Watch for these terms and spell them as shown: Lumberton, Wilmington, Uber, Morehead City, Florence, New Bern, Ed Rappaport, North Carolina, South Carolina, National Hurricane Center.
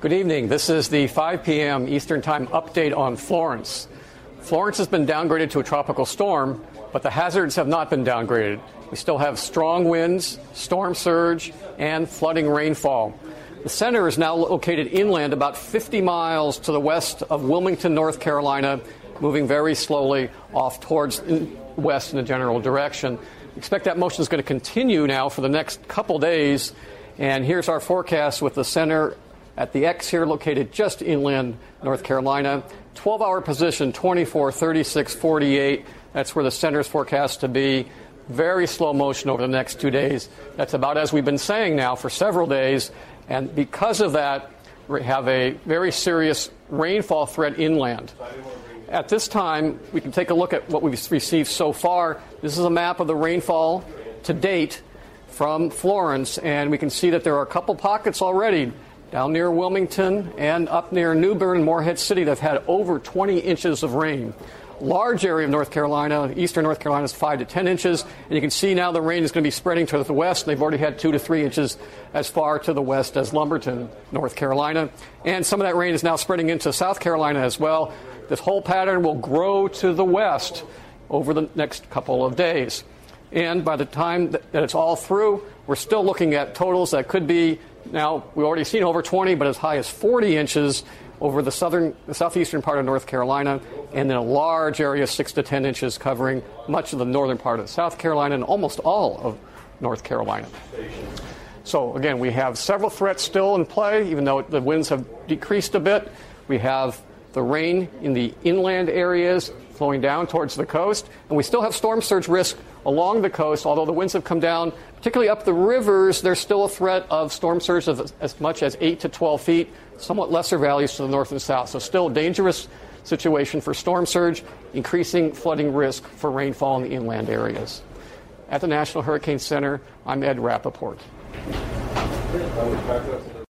Good evening. This is the 5 p.m. Eastern Time update on Florence. Florence has been downgraded to a tropical storm, but the hazards have not been downgraded. We still have strong winds, storm surge, and flooding rainfall. The center is now located inland about 50 miles to the west of Wilmington, North Carolina, moving very slowly off towards west in a general direction. We expect that motion is going to continue now for the next couple days. And here's our forecast with the center at the X here, located just inland North Carolina. 12-hour position, 24, 36, 48. That's where the center is forecast to be. Very slow motion over the next 2 days. That's about as we've been saying now for several days. And because of that, we have a very serious rainfall threat inland. At this time, we can take a look at what we've received so far. This is a map of the rainfall to date from Florence. And we can see that there are a couple pockets already down near Wilmington and up near New Bern, Morehead City, they've had over 20 inches of rain. Large area of North Carolina, eastern North Carolina, is 5 to 10 inches. And you can see now the rain is going to be spreading to the west. They've already had 2 to 3 inches as far to the west as Lumberton, North Carolina. And some of that rain is now spreading into South Carolina as well. This whole pattern will grow to the west over the next couple of days. And by the time that it's all through, we're still looking at totals that could be, now, we've already seen over 20, but as high as 40 inches over the southeastern part of North Carolina, and then a large area, 6 to 10 inches, covering much of the northern part of South Carolina and almost all of North Carolina. So, again, we have several threats still in play, even though the winds have decreased a bit. We have the rain in the inland areas flowing down towards the coast, and we still have storm surge risk along the coast, although the winds have come down, particularly up the rivers. There's still a threat of storm surge of as much as 8 to 12 feet, somewhat lesser values to the north and south. So still a dangerous situation for storm surge, increasing flooding risk for rainfall in the inland areas. At the National Hurricane Center, I'm Ed Rappaport.